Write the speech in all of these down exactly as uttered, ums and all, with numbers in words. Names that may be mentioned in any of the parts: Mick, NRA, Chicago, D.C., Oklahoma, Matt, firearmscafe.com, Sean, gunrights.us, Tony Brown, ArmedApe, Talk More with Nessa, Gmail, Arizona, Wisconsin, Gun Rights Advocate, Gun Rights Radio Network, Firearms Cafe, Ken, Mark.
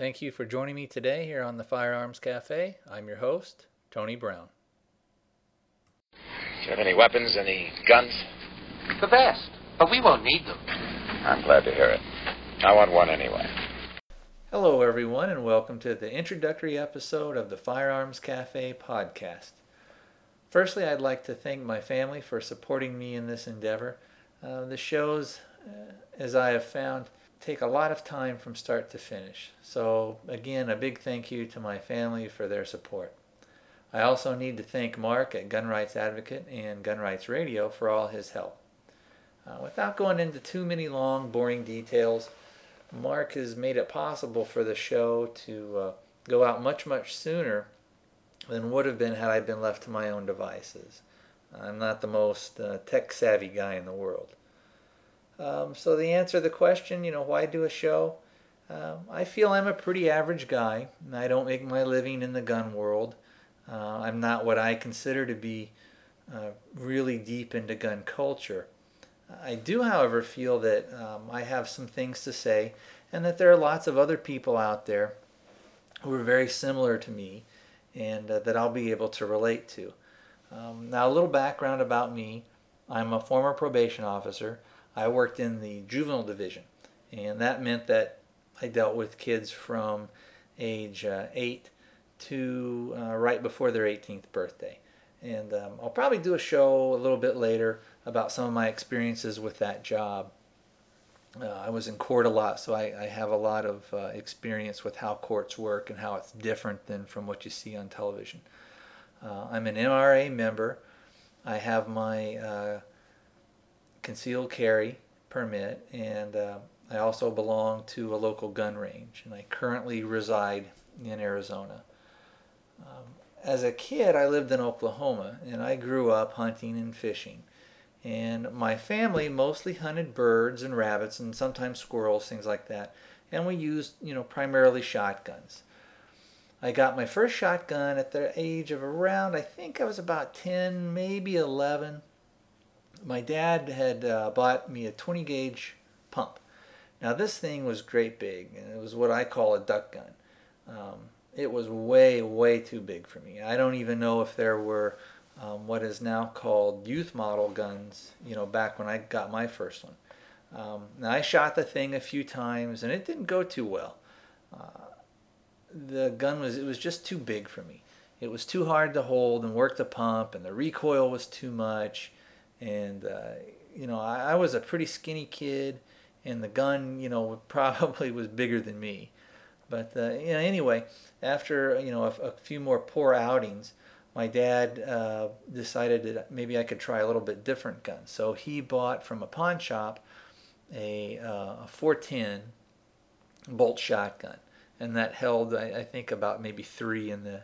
Thank you for joining me today here on the Firearms Cafe. I'm your host, Tony Brown. Do you have any weapons, any guns? The best, but we won't need them. I'm glad to hear it. I want one anyway. Hello, everyone, and welcome to the introductory episode of the Firearms Cafe podcast. Firstly, I'd like to thank my family for supporting me in this endeavor. Uh, the shows, uh, as I have found, take a lot of time from start to finish. So again, a big thank you to my family for their support. I also need to thank Mark at Gun Rights Advocate and Gun Rights Radio for all his help. Uh, without going into too many long, boring details, Mark has made it possible for the show to uh, go out much, much sooner than would have been had I been left to my own devices. I'm not the most uh, tech-savvy guy in the world. Um, so the answer to the question, you know, why do a show? Um, I feel I'm a pretty average guy. I don't make my living in the gun world. Uh, I'm not what I consider to be uh, really deep into gun culture. I do, however, feel that um, I have some things to say and that there are lots of other people out there who are very similar to me and uh, that I'll be able to relate to. Um, now, a little background about me. I'm a former probation officer. I worked in the juvenile division, and that meant that I dealt with kids from age uh, eight to uh, right before their eighteenth birthday. And um, I'll probably do a show a little bit later about some of my experiences with that job. Uh, I was in court a lot, so I, I have a lot of uh, experience with how courts work and how it's different than from what you see on television. Uh, I'm an N R A member. I have my uh, concealed carry permit, and uh, I also belong to a local gun range, and I currently reside in Arizona. Um, as a kid, I lived in Oklahoma, and I grew up hunting and fishing. And my family mostly hunted birds and rabbits and sometimes squirrels, things like that. And we used, you know, primarily shotguns. I got my first shotgun at the age of around, I think I was about ten, maybe eleven. My dad had uh, bought me a twenty gauge pump. Now this thing was great big, and it was what I call a duck gun. Um, it was way, way too big for me. I don't even know if there were Um, what is now called youth model guns, you know, back when I got my first one. Um, now I shot the thing a few times, and it didn't go too well. Uh, the gun was, it was just too big for me. It was too hard to hold and work the pump, and the recoil was too much. And, uh, you know, I, I was a pretty skinny kid, and the gun, you know, probably was bigger than me. But, uh, you know, anyway, after, you know, a, a few more poor outings, my dad uh, decided that maybe I could try a little bit different gun. So he bought from a pawn shop a, uh, a four ten bolt shotgun, and that held, I, I think, about maybe three in the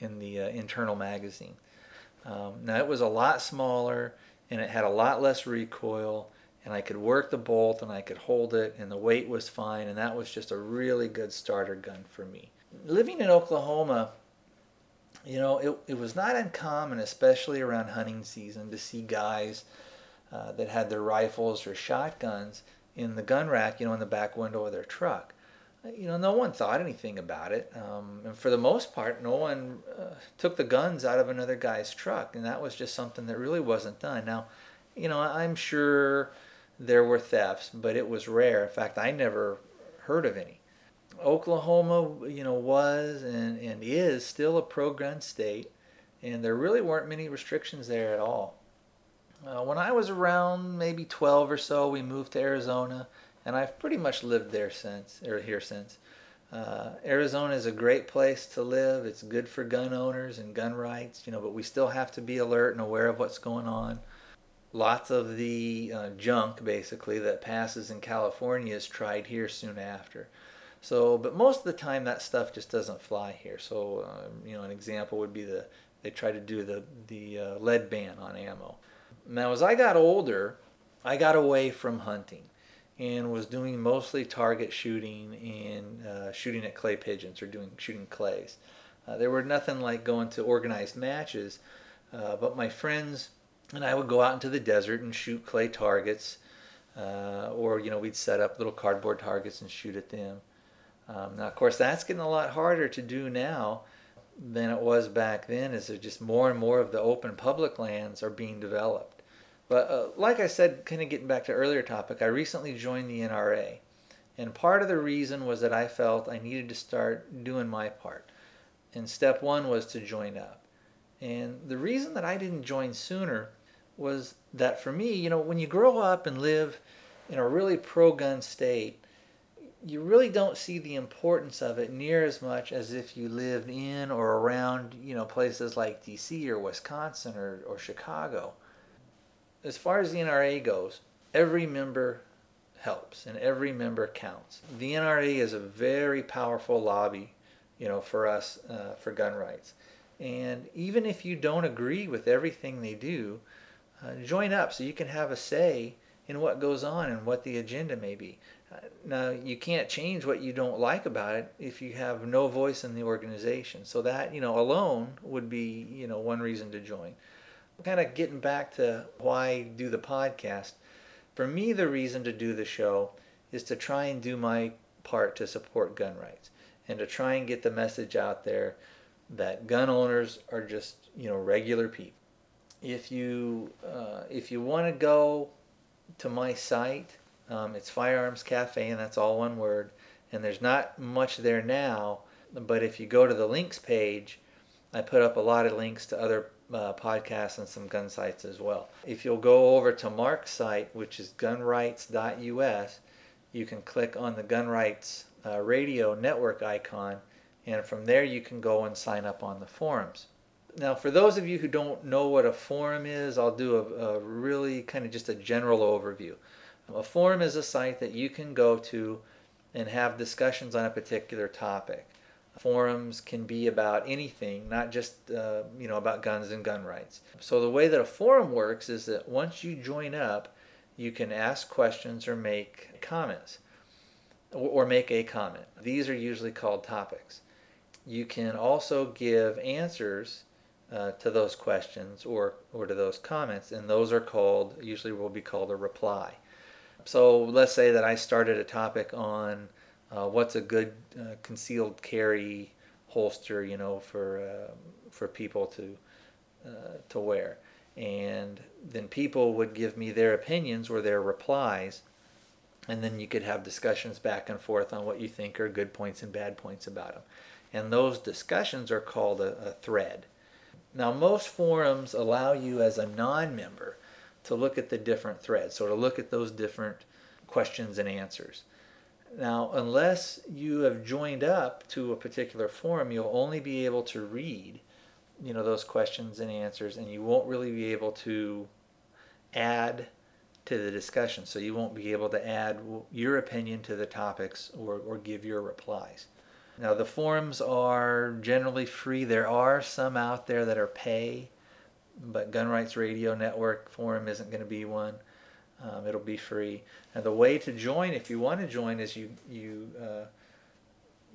in the uh, internal magazine. Um, now it was a lot smaller, and it had a lot less recoil, and I could work the bolt, and I could hold it, and the weight was fine, and that was just a really good starter gun for me. Living in Oklahoma, you know, it, it was not uncommon, especially around hunting season, to see guys uh, that had their rifles or shotguns in the gun rack, you know, in the back window of their truck. You know, no one thought anything about it. Um, and for the most part, no one uh, took the guns out of another guy's truck. And that was just something that really wasn't done. Now, you know, I'm sure there were thefts, but it was rare. In fact, I never heard of any. Oklahoma, you know, was and, and is still a pro-gun state, and there really weren't many restrictions there at all. Uh, when I was around maybe twelve or so, we moved to Arizona, and I've pretty much lived there since, or here since. Uh, Arizona is a great place to live. It's good for gun owners and gun rights, you know, but we still have to be alert and aware of what's going on. Lots of the uh, junk, basically, that passes in California is tried here soon after. So, but most of the time that stuff just doesn't fly here. So, um, you know, an example would be the they try to do the the uh, lead ban on ammo. Now, as I got older, I got away from hunting and was doing mostly target shooting and uh, shooting at clay pigeons or doing shooting clays. Uh, there were nothing like going to organized matches, uh, but my friends and I would go out into the desert and shoot clay targets, uh, or you know, we'd set up little cardboard targets and shoot at them. Um, now, of course, that's getting a lot harder to do now than it was back then, as there just more and more of the open public lands are being developed. But uh, like I said, kind of getting back to earlier topic, I recently joined the N R A. And part of the reason was that I felt I needed to start doing my part. And step one was to join up. And the reason that I didn't join sooner was that for me, you know, when you grow up and live in a really pro-gun state, you really don't see the importance of it near as much as if you lived in or around, you know, places like D C or Wisconsin or, or Chicago. As far as the N R A goes, every member helps and every member counts. The N R A is a very powerful lobby, you know, for us, uh, for gun rights. And even if you don't agree with everything they do, uh, join up so you can have a say in what goes on and what the agenda may be. Now, you can't change what you don't like about it if you have no voice in the organization. So that, you know, alone would be, you know, one reason to join. Kind of getting back to why do the podcast. For me, the reason to do the show is to try and do my part to support gun rights and to try and get the message out there that gun owners are just, you know, regular people. If you uh, if you want to go to my site, um, it's Firearms Cafe, and that's all one word. And there's not much there now, but if you go to the links page, I put up a lot of links to other uh, podcasts and some gun sites as well. If you'll go over to Mark's site, which is gun rights dot U S, you can click on the Gun Rights uh, Radio Network icon, and from there you can go and sign up on the forums. Now, for those of you who don't know what a forum is, I'll do a, a really kind of just a general overview. A forum is a site that you can go to and have discussions on a particular topic. Forums can be about anything, not just uh, you know about guns and gun rights. So the way that a forum works is that once you join up, you can ask questions or make comments, or, or make a comment. These are usually called topics. You can also give answers uh, to those questions or, or to those comments, and those are called, usually will be called a reply. So let's say that I started a topic on uh, what's a good uh, concealed carry holster, you know, for uh, for people to uh, to wear, and then people would give me their opinions or their replies, and then you could have discussions back and forth on what you think are good points and bad points about them. And those discussions are called a, a thread. Now, most forums allow you as a non-member to look at the different threads, so to look at those different questions and answers. Now, unless you have joined up to a particular forum, you'll only be able to read, you know, those questions and answers, and you won't really be able to add to the discussion. So you won't be able to add your opinion to the topics or, or give your replies. Now, the forums are generally free. There are some out there that are pay, but Gun Rights Radio Network forum isn't going to be one. Um, it'll be free. And the way to join, if you want to join, is you, you uh,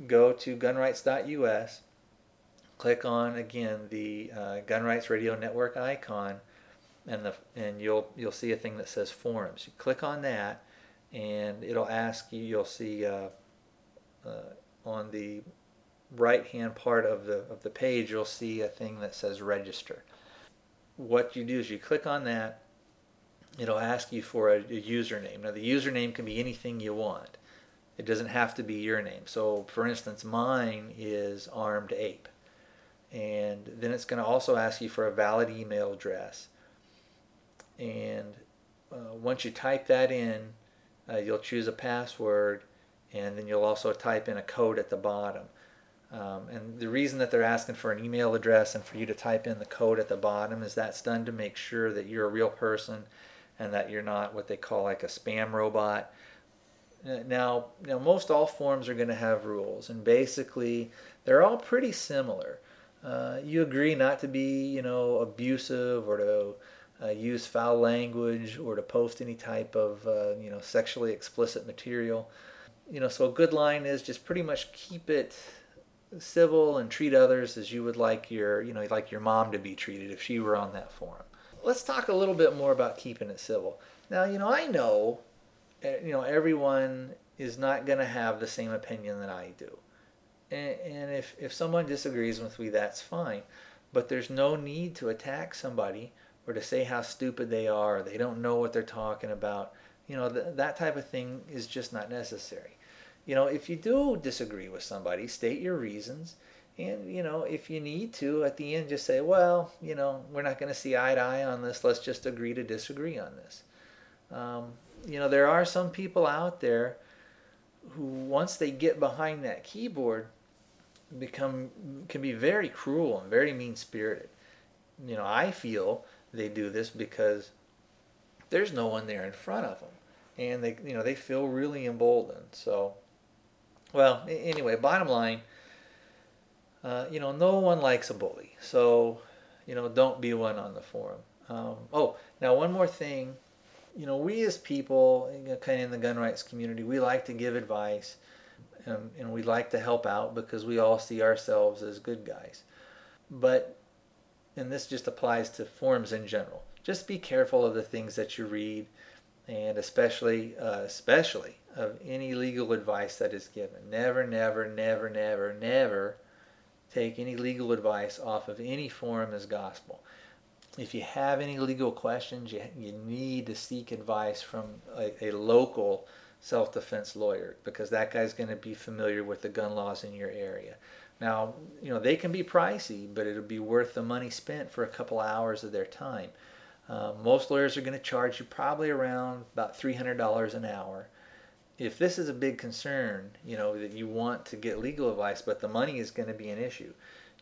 go to gun rights dot U S, click on, again, the uh, Gun Rights Radio Network icon, and the and you'll you'll see a thing that says forums. You click on that, and it'll ask you, you'll see... Uh, uh, on the right-hand part of the of the page, you'll see a thing that says register. What you do is you click on that. It'll ask you for a, a username. Now, the username can be anything you want. It doesn't have to be your name. So, for instance, mine is ArmedApe. And then it's going to also ask you for a valid email address. And uh, once you type that in, uh, you'll choose a password, and then you'll also type in a code at the bottom. Um, and the reason that they're asking for an email address and for you to type in the code at the bottom is that's done to make sure that you're a real person and that you're not what they call like a spam robot. Now, now most all forums are going to have rules, and basically they're all pretty similar. Uh, you agree not to be, you know, abusive or to Uh, use foul language or to post any type of, uh, you know, sexually explicit material. You know, so a good line is just pretty much keep it civil and treat others as you would like your, you know, like your mom to be treated if she were on that forum. Let's talk a little bit more about keeping it civil. Now, you know, I know, you know, everyone is not going to have the same opinion that I do. And, and if, if someone disagrees with me, that's fine. But there's no need to attack somebody or to say how stupid they are or they don't know what they're talking about. You know, th- that type of thing is just not necessary. You know, if you do disagree with somebody, state your reasons. And, you know, if you need to, at the end, just say, well, you know, we're not going to see eye to eye on this. Let's just agree to disagree on this. Um, you know, there are some people out there who, once they get behind that keyboard, become can be very cruel and very mean-spirited. You know, I feel they do this because there's no one there in front of them. And, they, you know, they feel really emboldened. So, well, anyway, bottom line, Uh, you know, no one likes a bully. So, you know, don't be one on the forum. Um, oh, now one more thing. You know, we as people, kind of in the gun rights community, we like to give advice and, and we like to help out because we all see ourselves as good guys. But, and this just applies to forums in general, just be careful of the things that you read and especially, uh, especially of any legal advice that is given. Never, never, never, never, never take any legal advice off of any forum as gospel. If you have any legal questions, you, you need to seek advice from a, a local self-defense lawyer because that guy's going to be familiar with the gun laws in your area. Now, you know, they can be pricey, but it'll be worth the money spent for a couple hours of their time. Uh, most lawyers are going to charge you probably around about three hundred dollars an hour. If this is a big concern, you know, that you want to get legal advice, but the money is going to be an issue,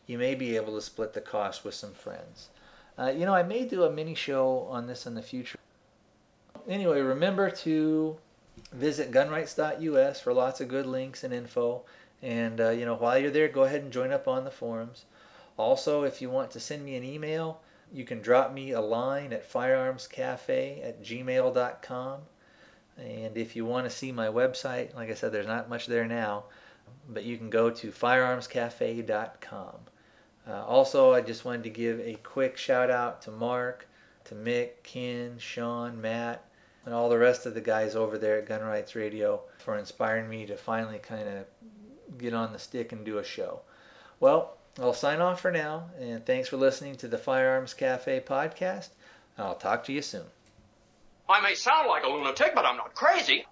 you may be able to split the cost with some friends. Uh, you know, I may do a mini show on this in the future. Anyway, remember to visit gun rights dot U S for lots of good links and info. And, uh, you know, while you're there, go ahead and join up on the forums. Also, if you want to send me an email, you can drop me a line at firearms cafe at gmail dot com. And if you want to see my website, like I said, there's not much there now, but you can go to firearms cafe dot com. Uh, also, I just wanted to give a quick shout out to Mark, to Mick, Ken, Sean, Matt, and all the rest of the guys over there at Gun Rights Radio for inspiring me to finally kind of get on the stick and do a show. Well, I'll sign off for now, and thanks for listening to the Firearms Cafe podcast, and I'll talk to you soon. I may sound like a lunatic, but I'm not crazy.